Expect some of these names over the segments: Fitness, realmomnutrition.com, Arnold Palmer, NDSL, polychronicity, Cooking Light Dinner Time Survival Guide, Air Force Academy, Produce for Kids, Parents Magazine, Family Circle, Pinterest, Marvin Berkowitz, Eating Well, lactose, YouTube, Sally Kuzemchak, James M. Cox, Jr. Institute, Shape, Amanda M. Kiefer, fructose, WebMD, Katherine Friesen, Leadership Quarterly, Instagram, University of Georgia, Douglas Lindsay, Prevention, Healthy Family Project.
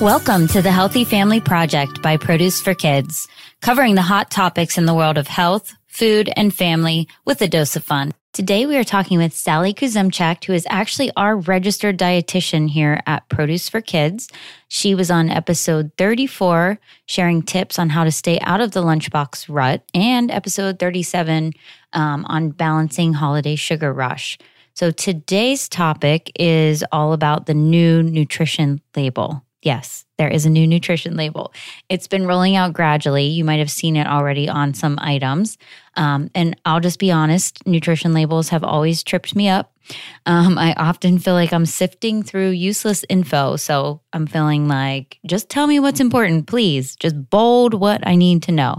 Welcome to the Healthy Family Project by Produce for Kids, covering the hot topics in the world of health, food, and family with a dose of fun. Today, we are talking with Sally Kuzemchak, who is actually our registered dietitian here at Produce for Kids. She was on episode 34, sharing tips on how to stay out of the lunchbox rut, and episode 37 on balancing holiday sugar rush. So today's topic is all about the new nutrition label. Yes, there is a new nutrition label. It's been rolling out gradually. You might have seen it already on some items. And I'll just be honest, nutrition labels have always tripped me up. I often feel like I'm sifting through useless info. So I'm feeling like, just tell me what's important, please. Just bold what I need to know.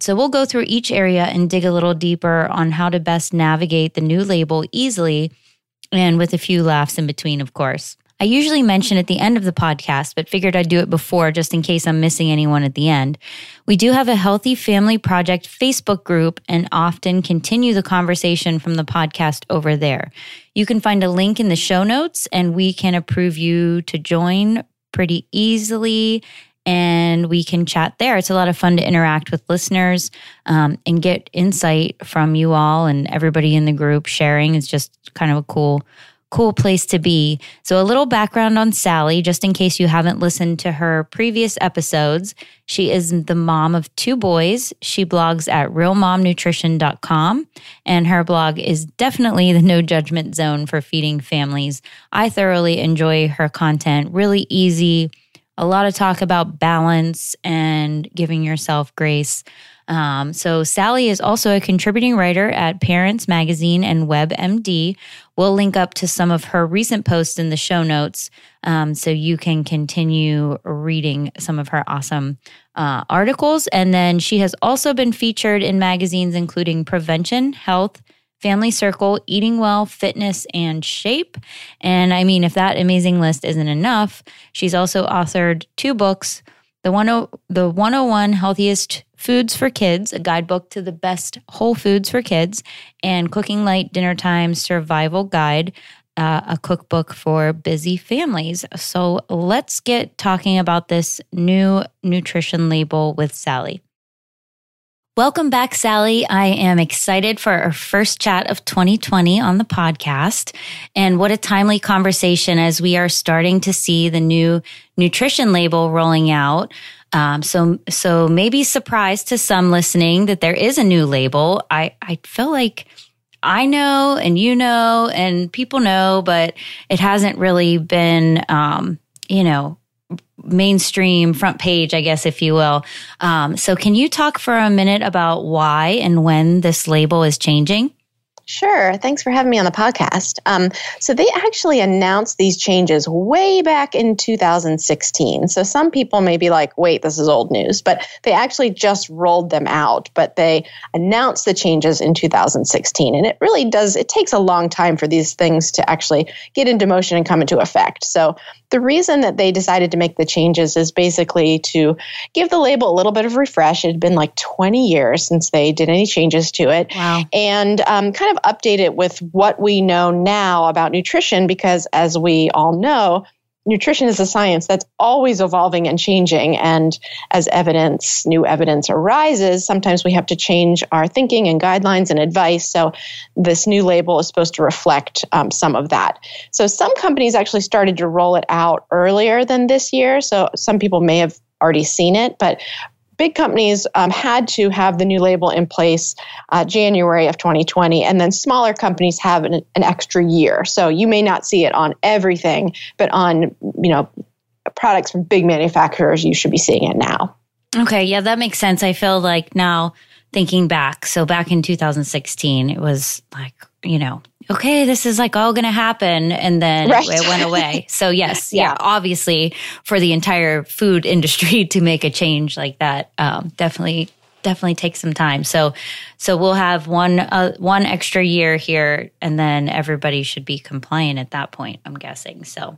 So we'll go through each area and dig a little deeper on how to best navigate the new label easily and with a few laughs in between, of course. I usually mention at the end of the podcast, but figured I'd do it before just in case I'm missing anyone at the end. We do have a Healthy Family Project Facebook group and often continue the conversation from the podcast over there. You can find a link in the show notes and we can approve you to join pretty easily and we can chat there. It's a lot of fun to interact with listeners and get insight from you all and everybody in the group sharing. It's just kind of a cool place to be. So a little background on Sally, just in case you haven't listened to her previous episodes. She is the mom of two boys. She blogs at realmomnutrition.com, and her blog is definitely the no judgment zone for feeding families. I thoroughly enjoy her content. Really easy, a lot of talk about balance and giving yourself grace. So Sally is also a contributing writer at Parents Magazine and WebMD. We'll link up to some of her recent posts in the show notes so you can continue reading some of her awesome articles. And then she has also been featured in magazines including Prevention, Health, Family Circle, Eating Well, Fitness, and Shape. And I mean, if that amazing list isn't enough, she's also authored two books, The 101 Healthiest Foods for Kids, a guidebook to the best whole foods for kids, and Cooking Light Dinner Time Survival Guide, a cookbook for busy families. So let's get talking about this new nutrition label with Sally. Welcome back, Sally. I am excited for our first chat of 2020 on the podcast. And what a timely conversation as we are starting to see the new nutrition label rolling out. So maybe surprise to some listening that there is a new label. I feel like I know and you know and people know, but it hasn't really been, mainstream front page, I guess, if you will. So can you talk for a minute about why and when this label is changing? Sure. Thanks for having me on the podcast. So they actually announced these changes way back in 2016. So some people may be like, wait, this is old news, but they actually just rolled them out, but they announced the changes in 2016. And it really does, it takes a long time for these things to actually get into motion and come into effect. So the reason that they decided to make the changes is basically to give the label a little bit of refresh. It had been like 20 years since they did any changes to it. Wow. And kind of update it with what we know now about nutrition, because as we all know, nutrition is a science that's always evolving and changing. And as new evidence arises, sometimes we have to change our thinking and guidelines and advice. So this new label is supposed to reflect some of that. So some companies actually started to roll it out earlier than this year. So some people may have already seen it, but big companies had to have the new label in place January of 2020, and then smaller companies have an extra year. So you may not see it on everything, but on products from big manufacturers, you should be seeing it now. Okay, yeah, that makes sense. I feel like now thinking back, so back in 2016, it was like, okay, this is like all going to happen. And then It went away. So yes, yeah, obviously for the entire food industry to make a change like that, definitely takes some time. So we'll have one extra year here, and then everybody should be compliant at that point, I'm guessing. So,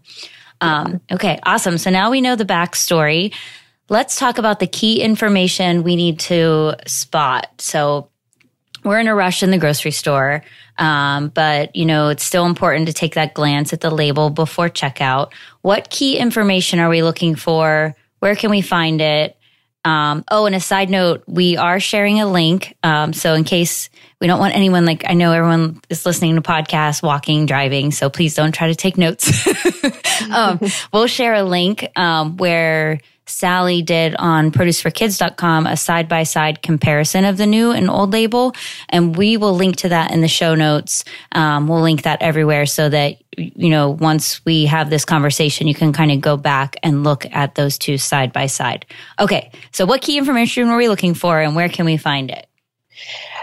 okay, awesome. So now we know the backstory. Let's talk about the key information we need to spot. So we're in a rush in the grocery store, but you know, it's still important to take that glance at the label before checkout. What key information are we looking for? Where can we find it? Oh, and a side note, we are sharing a link. So in case we don't want anyone, like I know everyone is listening to podcasts, walking, driving, so please don't try to take notes. We'll share a link where Sally did on produceforkids.com a side-by-side comparison of the new and old label. And we will link to that in the show notes. We'll link that everywhere so that, you know, once we have this conversation, you can kind of go back and look at those two side-by-side. Okay, so what key information are we looking for and where can we find it?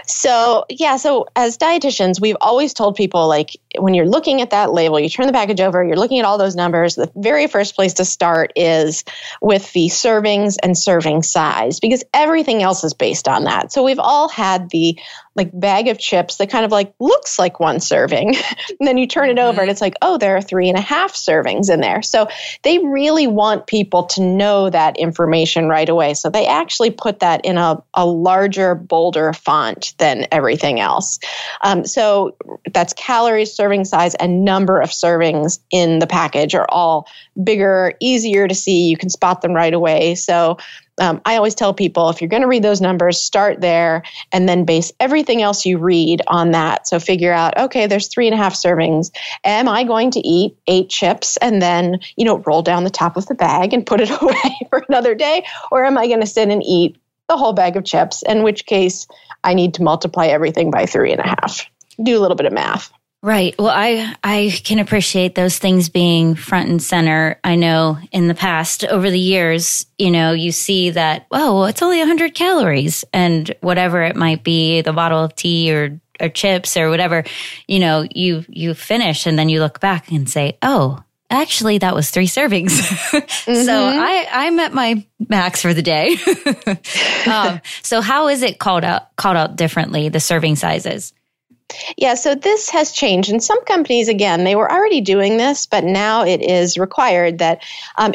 So as dietitians, we've always told people, like, when you're looking at that label, you turn the package over, you're looking at all those numbers. The very first place to start is with the servings and serving size, because everything else is based on that. So we've all had the like bag of chips that kind of like looks like one serving. And then you turn it over and it's like, oh, there are 3.5 servings in there. So they really want people to know that information right away. So they actually put that in a larger, bolder font than everything else. So that's calories, serving size, and number of servings in the package are all bigger, easier to see. You can spot them right away. So I always tell people, if you're going to read those numbers, start there and then base everything else you read on that. So figure out, okay, there's 3.5 servings. Am I going to eat 8 chips and then, you know, roll down the top of the bag and put it away for another day? Or am I going to sit and eat the whole bag of chips? In which case, I need to multiply everything by 3.5. Do a little bit of math. Right. Well, I can appreciate those things being front and center. I know in the past, over the years, you know, you see that, oh, well, it's only 100 calories and whatever it might be, the bottle of tea or chips or whatever, you know, you finish and then you look back and say, oh, actually, that was 3 servings. Mm-hmm. So I'm at my max for the day. So how is it called out differently, the serving sizes? Yeah, so this has changed. And some companies, again, they were already doing this, but now it is required that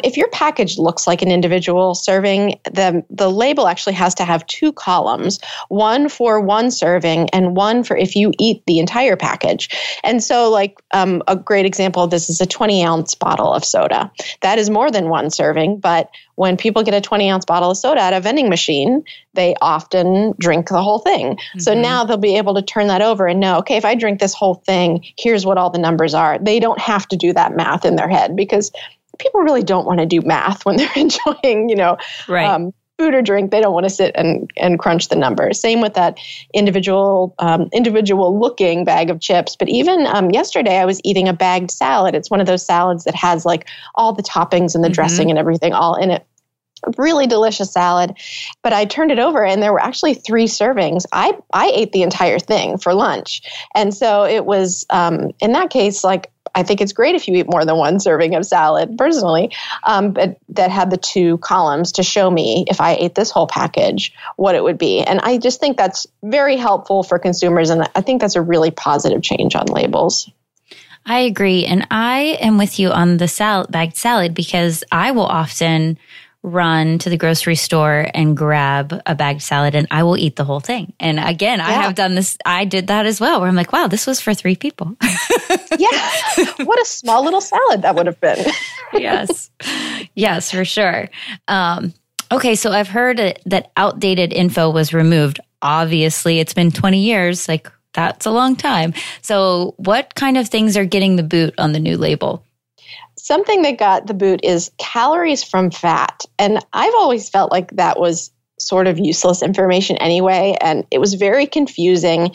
if your package looks like an individual serving, the label actually has to have 2 columns, one for one serving and one for if you eat the entire package. And so, like, a great example of this is a 20-ounce bottle of soda. That is more than one serving, but when people get a 20-ounce bottle of soda at a vending machine, they often drink the whole thing. Mm-hmm. So now they'll be able to turn that over and know, okay, if I drink this whole thing, here's what all the numbers are. They don't have to do that math in their head, because people really don't want to do math when they're enjoying, you know, right. Food or drink. They don't want to sit and crunch the numbers. Same with that individual looking bag of chips. But even yesterday, I was eating a bagged salad. It's one of those salads that has like all the toppings and the dressing and everything all in it. Really delicious salad. But I turned it over and there were actually 3 servings. I ate the entire thing for lunch. And so it was, in that case, like, I think it's great if you eat more than one serving of salad, personally, but that had the 2 columns to show me if I ate this whole package, what it would be. And I just think that's very helpful for consumers. And I think that's a really positive change on labels. I agree. And I am with you on the bagged salad, because I will often run to the grocery store and grab a bagged salad and I will eat the whole thing. And again, I have done this. I did that as well, where I'm like, wow, this was for 3 people. Yeah. What a small little salad that would have been. Yes. Yes, for sure. Okay. So I've heard that outdated info was removed. Obviously, it's been 20 years. Like, that's a long time. So what kind of things are getting the boot on the new label? Something that got the boot is calories from fat. And I've always felt like that was sort of useless information anyway. And it was very confusing.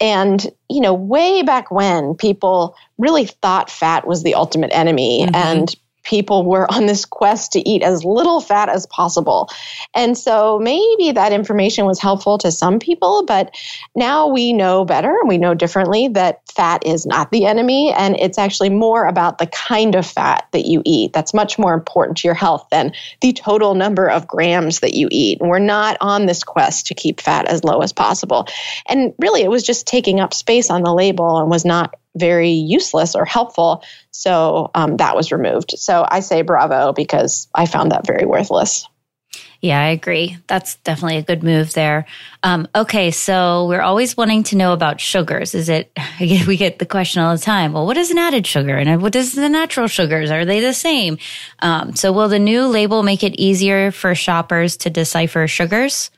And, you know, way back when, people really thought fat was the ultimate enemy. Mm-hmm. And people were on this quest to eat as little fat as possible. And so maybe that information was helpful to some people, but now we know better and we know differently that fat is not the enemy. And it's actually more about the kind of fat that you eat. That's much more important to your health than the total number of grams that you eat. And we're not on this quest to keep fat as low as possible. And really, it was just taking up space on the label and was not very useless or helpful. So that was removed. So I say bravo, because I found that very worthless. Yeah, I agree. That's definitely a good move there. Okay, so we're always wanting to know about sugars. We get the question all the time, well, what is an added sugar and what is the natural sugars? Are they the same? So will the new label make it easier for shoppers to decipher sugars?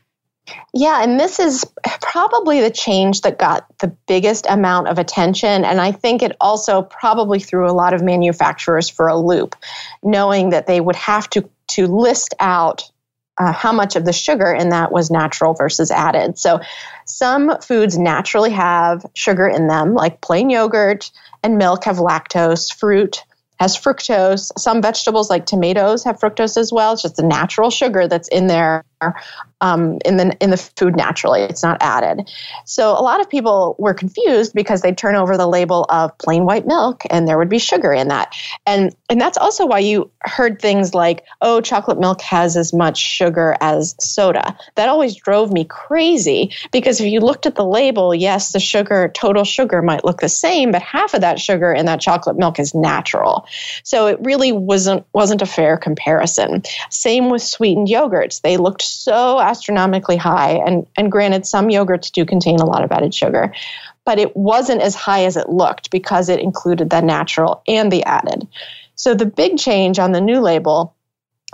Yeah, and this is probably the change that got the biggest amount of attention. And I think it also probably threw a lot of manufacturers for a loop, knowing that they would have to list out how much of the sugar in that was natural versus added. So some foods naturally have sugar in them, like plain yogurt and milk have lactose, fruit has fructose. Some vegetables like tomatoes have fructose as well. It's just the natural sugar that's in there in the food naturally. It's not added. So a lot of people were confused because they'd turn over the label of plain white milk and there would be sugar in that. And that's also why you heard things like, oh, chocolate milk has as much sugar as soda. That always drove me crazy because if you looked at the label, yes, the sugar, total sugar might look the same, but half of that sugar in that chocolate milk is natural. So it really wasn't a fair comparison. Same with sweetened yogurts. They looked so astronomically high. And granted, some yogurts do contain a lot of added sugar, but it wasn't as high as it looked because it included the natural and the added. So the big change on the new label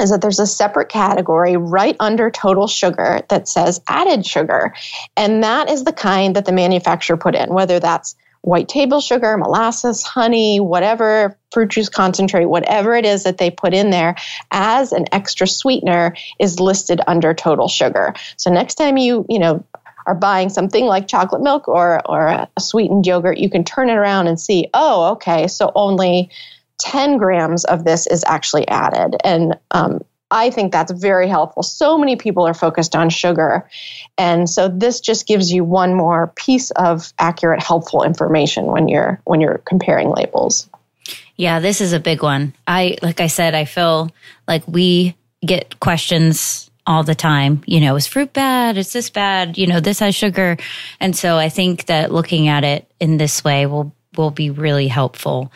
is that there's a separate category right under total sugar that says added sugar. And that is the kind that the manufacturer put in, whether that's white table sugar, molasses, honey, whatever, fruit juice concentrate, whatever it is that they put in there as an extra sweetener is listed under total sugar. So next time you are buying something like chocolate milk or a sweetened yogurt, you can turn it around and see, oh, okay, so only 10 grams of this is actually added. And I think that's very helpful. So many people are focused on sugar. And so this just gives you one more piece of accurate, helpful information when you're comparing labels. Yeah, this is a big one. Like I said, I feel like we get questions all the time, is fruit bad? Is this bad? This has sugar. And so I think that looking at it in this way will be really helpful.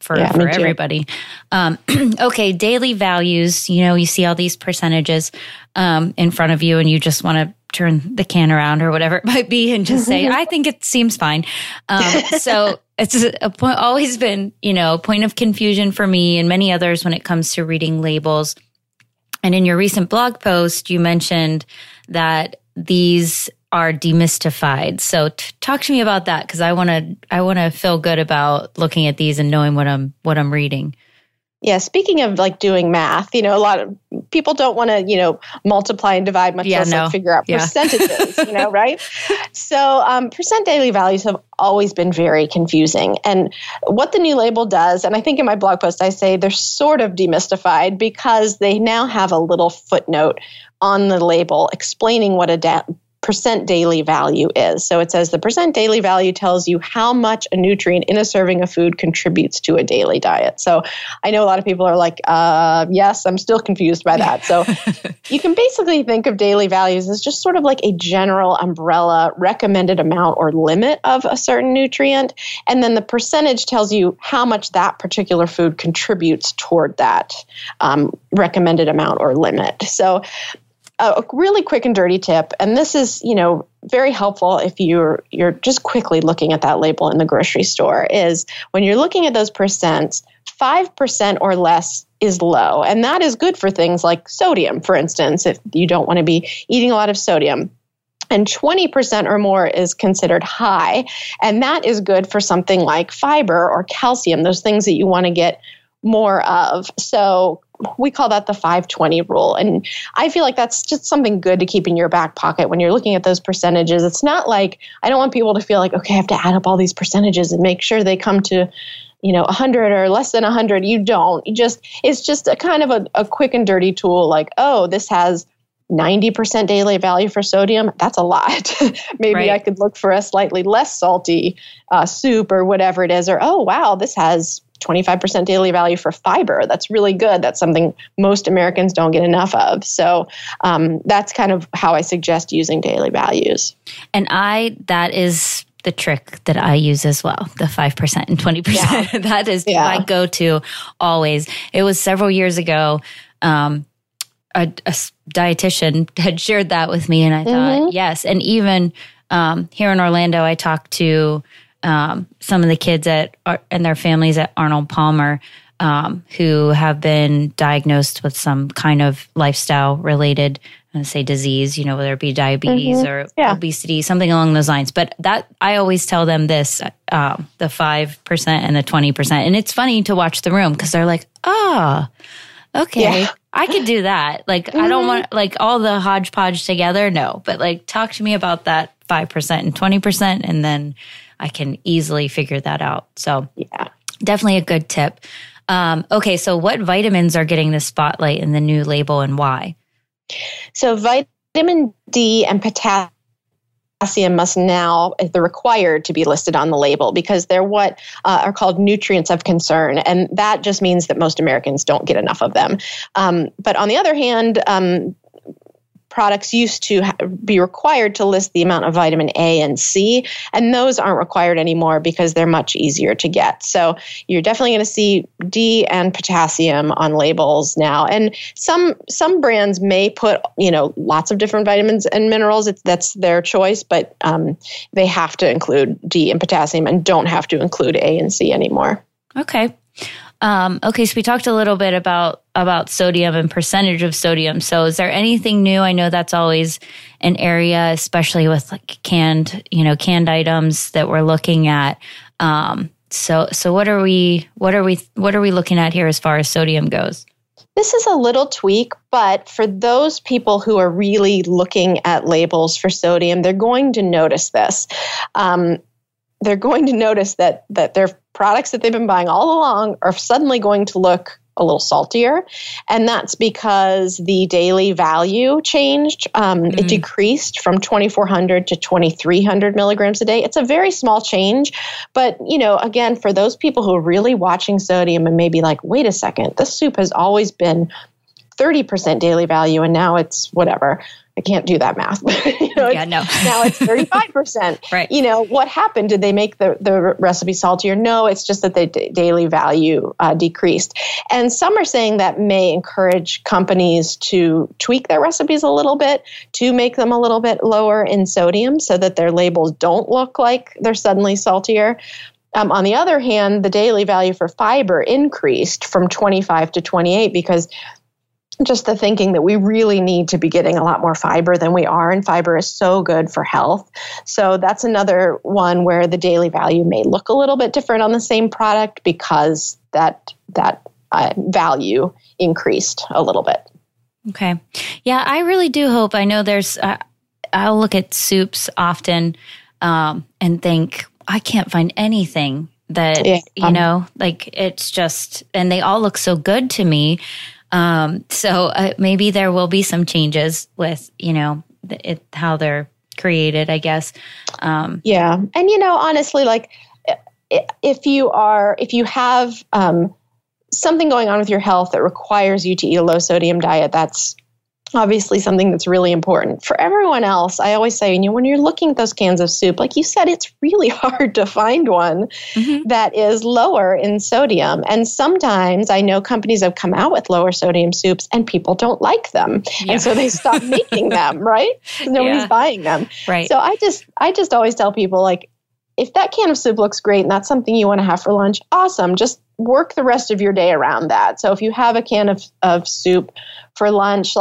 For everybody. Okay, daily values, you see all these percentages in front of you and you just want to turn the can around or whatever it might be and just say, I think it seems fine. So it's a point, always been, a point of confusion for me and many others when it comes to reading labels. And in your recent blog post, you mentioned that these are demystified. So talk to me about that because I want to feel good about looking at these and knowing what I'm reading. Yeah, speaking of like doing math, a lot of people don't want to, multiply and divide, much less like figure out percentages, right? So percent daily values have always been very confusing. And what the new label does, and I think in my blog post I say they're sort of demystified because they now have a little footnote on the label explaining what a percent daily value is. So it says the percent daily value tells you how much a nutrient in a serving of food contributes to a daily diet. So I know a lot of people are like, yes, I'm still confused by that. So you can basically think of daily values as just sort of like a general umbrella recommended amount or limit of a certain nutrient. And then the percentage tells you how much that particular food contributes toward that recommended amount or limit. So a really quick and dirty tip, and this is, very helpful if you're just quickly looking at that label in the grocery store, is when you're looking at those percents, 5% or less is low. And that is good for things like sodium, for instance, if you don't want to be eating a lot of sodium. And 20% or more is considered high. And that is good for something like fiber or calcium, those things that you want to get more of. So we call that the 5/20 rule. And I feel like that's just something good to keep in your back pocket when you're looking at those percentages. It's not like, I don't want people to feel like, okay, I have to add up all these percentages and make sure they come to, 100 or less than 100. You don't. It's just a kind of a quick and dirty tool like, oh, this has 90% daily value for sodium. That's a lot. Maybe right. I could look for a slightly less salty soup or whatever it is. Or, oh, wow, this has 25% daily value for fiber. That's really good. That's something most Americans don't get enough of. So that's kind of how I suggest using daily values. That is the trick that I use as well, the 5% and 20%. Yeah. That is my go-to always. It was several years ago. a dietitian had shared that with me, and I thought, yes. And even here in Orlando, I talked to some of the kids and their families at Arnold Palmer who have been diagnosed with some kind of lifestyle-related, say, disease, whether it be diabetes or obesity, something along those lines. But that, I always tell them this, the 5% and the 20%. And it's funny to watch the room because they're like, okay, I could do that. Like, I don't want all the hodgepodge together. No, but talk to me about that 5% and 20%, and then I can easily figure that out. So definitely a good tip. Okay. So what vitamins are getting the spotlight in the new label and why? So vitamin D and potassium they're required to be listed on the label because they're what are called nutrients of concern. And that just means that most Americans don't get enough of them. But on the other hand, products used to be required to list the amount of vitamin A and C, and those aren't required anymore because they're much easier to get. So you're definitely going to see D and potassium on labels now. And some brands may put, lots of different vitamins and minerals. That's their choice, but they have to include D and potassium and don't have to include A and C anymore. Okay. Okay, so we talked a little bit about sodium and percentage of sodium. So is there anything new? I know that's always an area, especially with canned items that we're looking at. So what are we looking at here as far as sodium goes? This is a little tweak, but for those people who are really looking at labels for sodium, they're going to notice this. They're going to notice that their products that they've been buying all along are suddenly going to look a little saltier. And that's because the daily value changed. It decreased from 2,400 to 2,300 milligrams a day. It's a very small change. But, again, for those people who are really watching sodium and maybe like, wait a second, this soup has always been 30% daily value and now it's whatever. I can't do that math. Now it's 35%. Right. What happened? Did they make the recipe saltier? No, it's just that the daily value decreased. And some are saying that may encourage companies to tweak their recipes a little bit, to make them a little bit lower in sodium so that their labels don't look like they're suddenly saltier. On the other hand, the daily value for fiber increased from 25 to 28 because just the thinking that we really need to be getting a lot more fiber than we are, and fiber is so good for health. So that's another one where the daily value may look a little bit different on the same product because that value increased a little bit. Okay. Yeah, I really do hope. I know I'll look at soups often and think, I can't find anything that, it's just, and they all look so good to me. So maybe there will be some changes with, how they're created, I guess. And, honestly, if you have something going on with your health that requires you to eat a low sodium diet, that's obviously something that's really important for everyone else. I always say, when you're looking at those cans of soup, like you said, it's really hard to find one that is lower in sodium. And sometimes I know companies have come out with lower sodium soups and people don't like them. Yeah. And so they stop making them, right? Nobody's buying them. Right. So I just always tell people, if that can of soup looks great and that's something you want to have for lunch, awesome. Just work the rest of your day around that. So if you have a can of soup for lunch,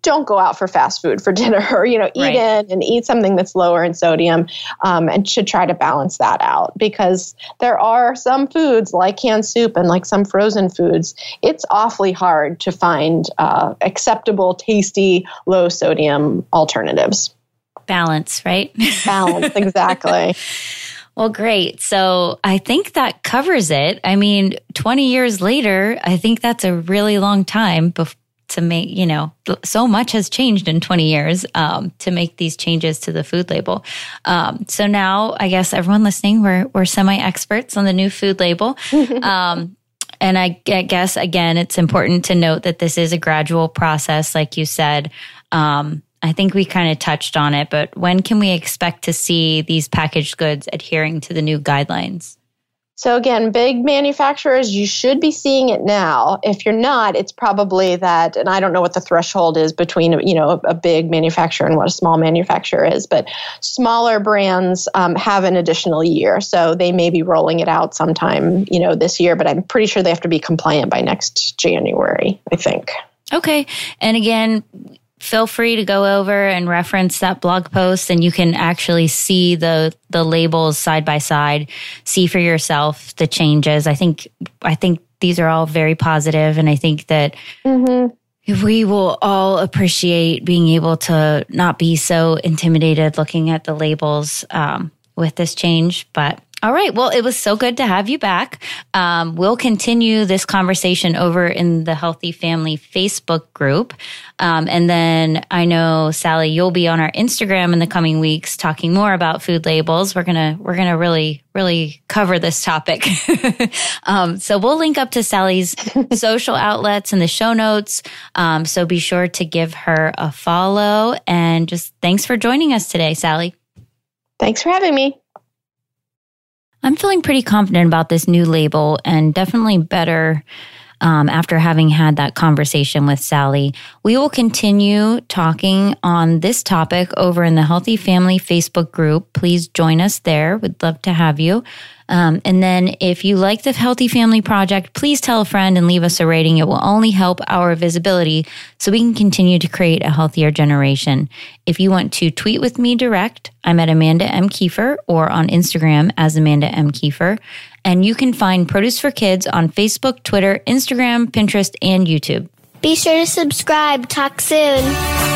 don't go out for fast food for dinner or, eat in and eat something that's lower in sodium and should try to balance that out because there are some foods like canned soup and some frozen foods. It's awfully hard to find acceptable, tasty, low sodium alternatives. Balance, right? Balance, exactly. Well, great. So I think that covers it. 20 years later, I think that's a really long time to make, so much has changed in 20 years to make these changes to the food label. So now I guess everyone listening, we're semi-experts on the new food label. And I guess, again, it's important to note that this is a gradual process, like you said. I think we kind of touched on it, but when can we expect to see these packaged goods adhering to the new guidelines? So again, big manufacturers, you should be seeing it now. If you're not, it's probably that, and I don't know what the threshold is between, you know, a big manufacturer and what a small manufacturer is, but smaller brands have an additional year. So they may be rolling it out sometime, you know, this year, but I'm pretty sure they have to be compliant by next January, I think. Okay. And again, feel free to go over and reference that blog post, and you can actually see the labels side by side, see for yourself the changes. I think these are all very positive, and I think that we will all appreciate being able to not be so intimidated looking at the labels with this change. But all right. Well, it was so good to have you back. We'll continue this conversation over in the Healthy Family Facebook group. And then I know, Sally, you'll be on our Instagram in the coming weeks talking more about food labels. We're going to really, really cover this topic. So we'll link up to Sally's social outlets in the show notes. So be sure to give her a follow. And just thanks for joining us today, Sally. Thanks for having me. I'm feeling pretty confident about this new label, and definitely better after having had that conversation with Sally. We will continue talking on this topic over in the Healthy Family Facebook group. Please join us there. We'd love to have you. And then if you like the Healthy Family Project, please tell a friend and leave us a rating. It will only help our visibility so we can continue to create a healthier generation. If you want to tweet with me direct, I'm at Amanda M. Kiefer, or on Instagram as Amanda M. Kiefer. And you can find Produce for Kids on Facebook, Twitter, Instagram, Pinterest, and YouTube. Be sure to subscribe. Talk soon.